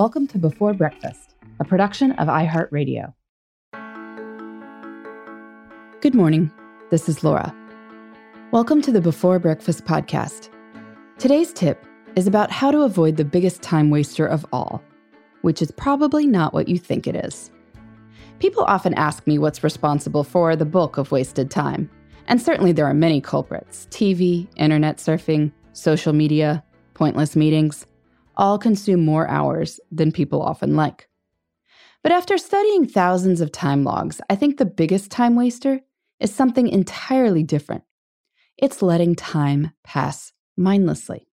Welcome to Before Breakfast, a production of iHeartRadio. Good morning. This is Laura. Welcome to the Before Breakfast podcast. Today's tip is about how to avoid the biggest time waster of all, which is probably not what you think it is. People often ask me what's responsible for the bulk of wasted time. And certainly there are many culprits: TV, internet surfing, social media, pointless meetings, all consume more hours than people often like. But after studying thousands of time logs, I think the biggest time waster is something entirely different. It's letting time pass mindlessly.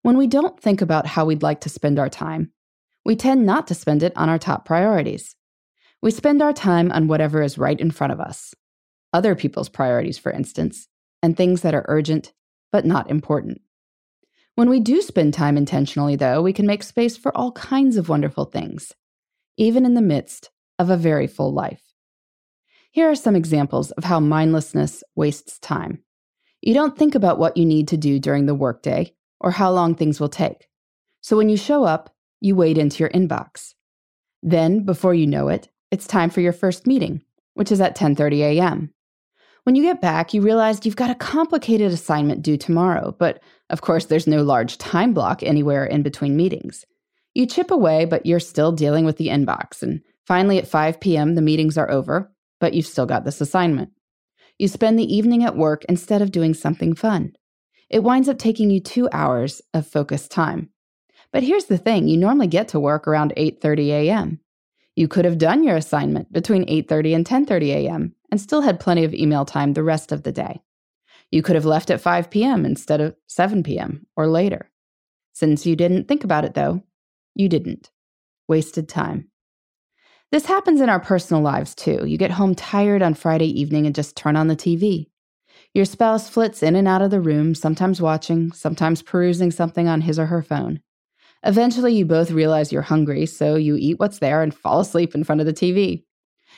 When we don't think about how we'd like to spend our time, we tend not to spend it on our top priorities. We spend our time on whatever is right in front of us, other people's priorities, for instance, and things that are urgent but not important. When we do spend time intentionally, though, we can make space for all kinds of wonderful things, even in the midst of a very full life. Here are some examples of how mindlessness wastes time. You don't think about what you need to do during the workday or how long things will take. So when you show up, you wade into your inbox. Then, before you know it, it's time for your first meeting, which is at 10:30 a.m. When you get back, you realize you've got a complicated assignment due tomorrow, but of course there's no large time block anywhere in between meetings. You chip away, but you're still dealing with the inbox, and finally at 5 p.m. the meetings are over, but you've still got this assignment. You spend the evening at work instead of doing something fun. It winds up taking you 2 hours of focused time. But here's the thing, you normally get to work around 8:30 a.m. You could have done your assignment between 8:30 and 10:30 a.m. and still had plenty of email time the rest of the day. You could have left at 5 p.m. instead of 7 p.m. or later. Since you didn't think about it, though, you didn't. Wasted time. This happens in our personal lives, too. You get home tired on Friday evening and just turn on the TV. Your spouse flits in and out of the room, sometimes watching, sometimes perusing something on his or her phone. Eventually, you both realize you're hungry, so you eat what's there and fall asleep in front of the TV.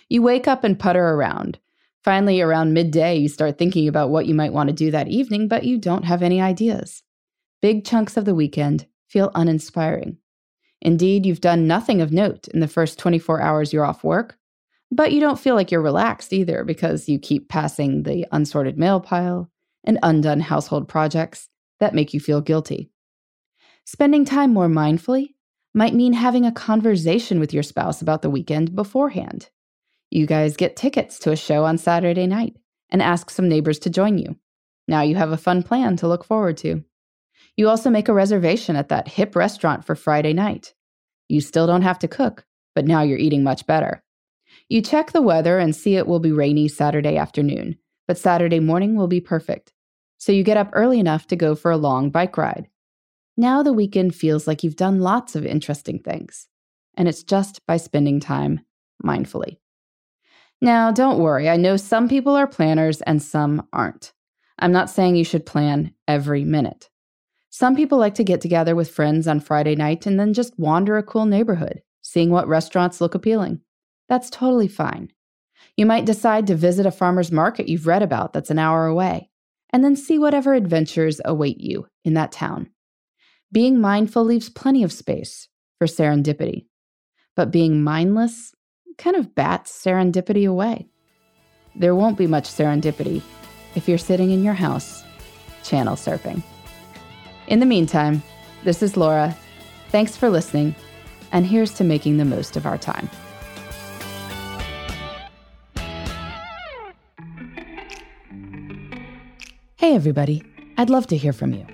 You wake up and putter around. Finally, around midday, you start thinking about what you might want to do that evening, but you don't have any ideas. Big chunks of the weekend feel uninspiring. Indeed, you've done nothing of note in the first 24 hours you're off work, but you don't feel like you're relaxed either because you keep passing the unsorted mail pile and undone household projects that make you feel guilty. Spending time more mindfully might mean having a conversation with your spouse about the weekend beforehand. You guys get tickets to a show on Saturday night and ask some neighbors to join you. Now you have a fun plan to look forward to. You also make a reservation at that hip restaurant for Friday night. You still don't have to cook, but now you're eating much better. You check the weather and see it will be rainy Saturday afternoon, but Saturday morning will be perfect. So you get up early enough to go for a long bike ride. Now the weekend feels like you've done lots of interesting things, and it's just by spending time mindfully. Now, don't worry. I know some people are planners and some aren't. I'm not saying you should plan every minute. Some people like to get together with friends on Friday night and then just wander a cool neighborhood, seeing what restaurants look appealing. That's totally fine. You might decide to visit a farmer's market you've read about that's an hour away, and then see whatever adventures await you in that town. Being mindful leaves plenty of space for serendipity, but being mindless kind of bats serendipity away. There won't be much serendipity if you're sitting in your house channel surfing. In the meantime, this is Laura. Thanks for listening, and here's to making the most of our time. Hey, everybody. I'd love to hear from you.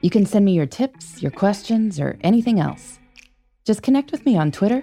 You can send me your tips, your questions, or anything else. Just connect with me on Twitter,